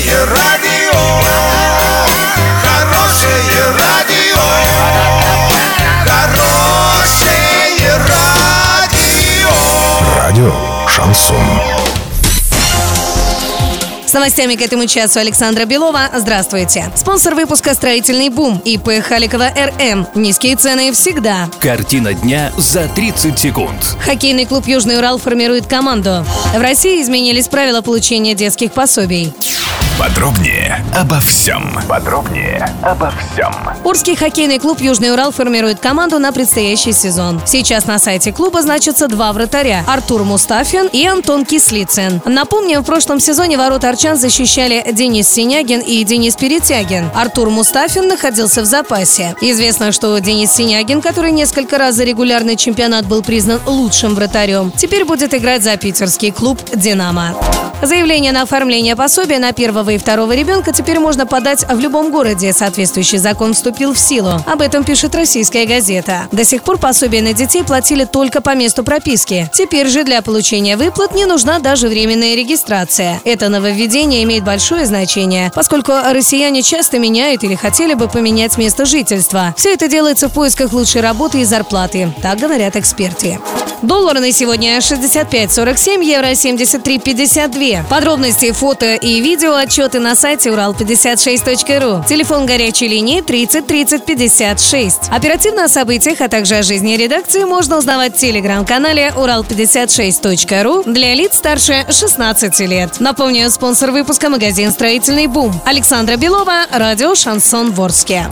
Хорошее радио, хорошее радио. Радио Шансон. С новостями к этому часу Александра Белова. Здравствуйте. Спонсор выпуска «Строительный бум» ИП Халикова РМ. Низкие цены всегда. Картина дня за 30 секунд. Хоккейный клуб «Южный Урал» формирует команду. В России изменились правила получения детских пособий. Подробнее обо всем. Уральский хоккейный клуб «Южный Урал» формирует команду на предстоящий сезон. Сейчас на сайте клуба значатся два вратаря – Артур Мустафин и Антон Кислицын. Напомним, в прошлом сезоне ворота «Арчан» защищали Денис Синягин и Денис Перетягин. Артур Мустафин находился в запасе. Известно, что Денис Синягин, который несколько раз за регулярный чемпионат был признан лучшим вратарем, теперь будет играть за питерский клуб «Динамо». Заявление на оформление пособия на первого и второго ребенка теперь можно подать в любом городе. Соответствующий закон вступил в силу. Об этом пишет «Российская газета». До сих пор пособие на детей платили только по месту прописки. Теперь же для получения выплат не нужна даже временная регистрация. Это нововведение имеет большое значение, поскольку россияне часто меняют или хотели бы поменять место жительства. Все это делается в поисках лучшей работы и зарплаты. Так говорят эксперты. Доллар на сегодня 65.47, евро 73.52. Подробности, фото и видео отчеты на сайте Ural56.ru. Телефон горячей линии 30 30 56. Оперативно о событиях, а также о жизни редакции можно узнавать в телеграм-канале Ural56.ru для лиц старше 16 лет. Напомню, спонсор выпуска — магазин «Строительный бум». Александра Белова, радио «Шансон» в Орске.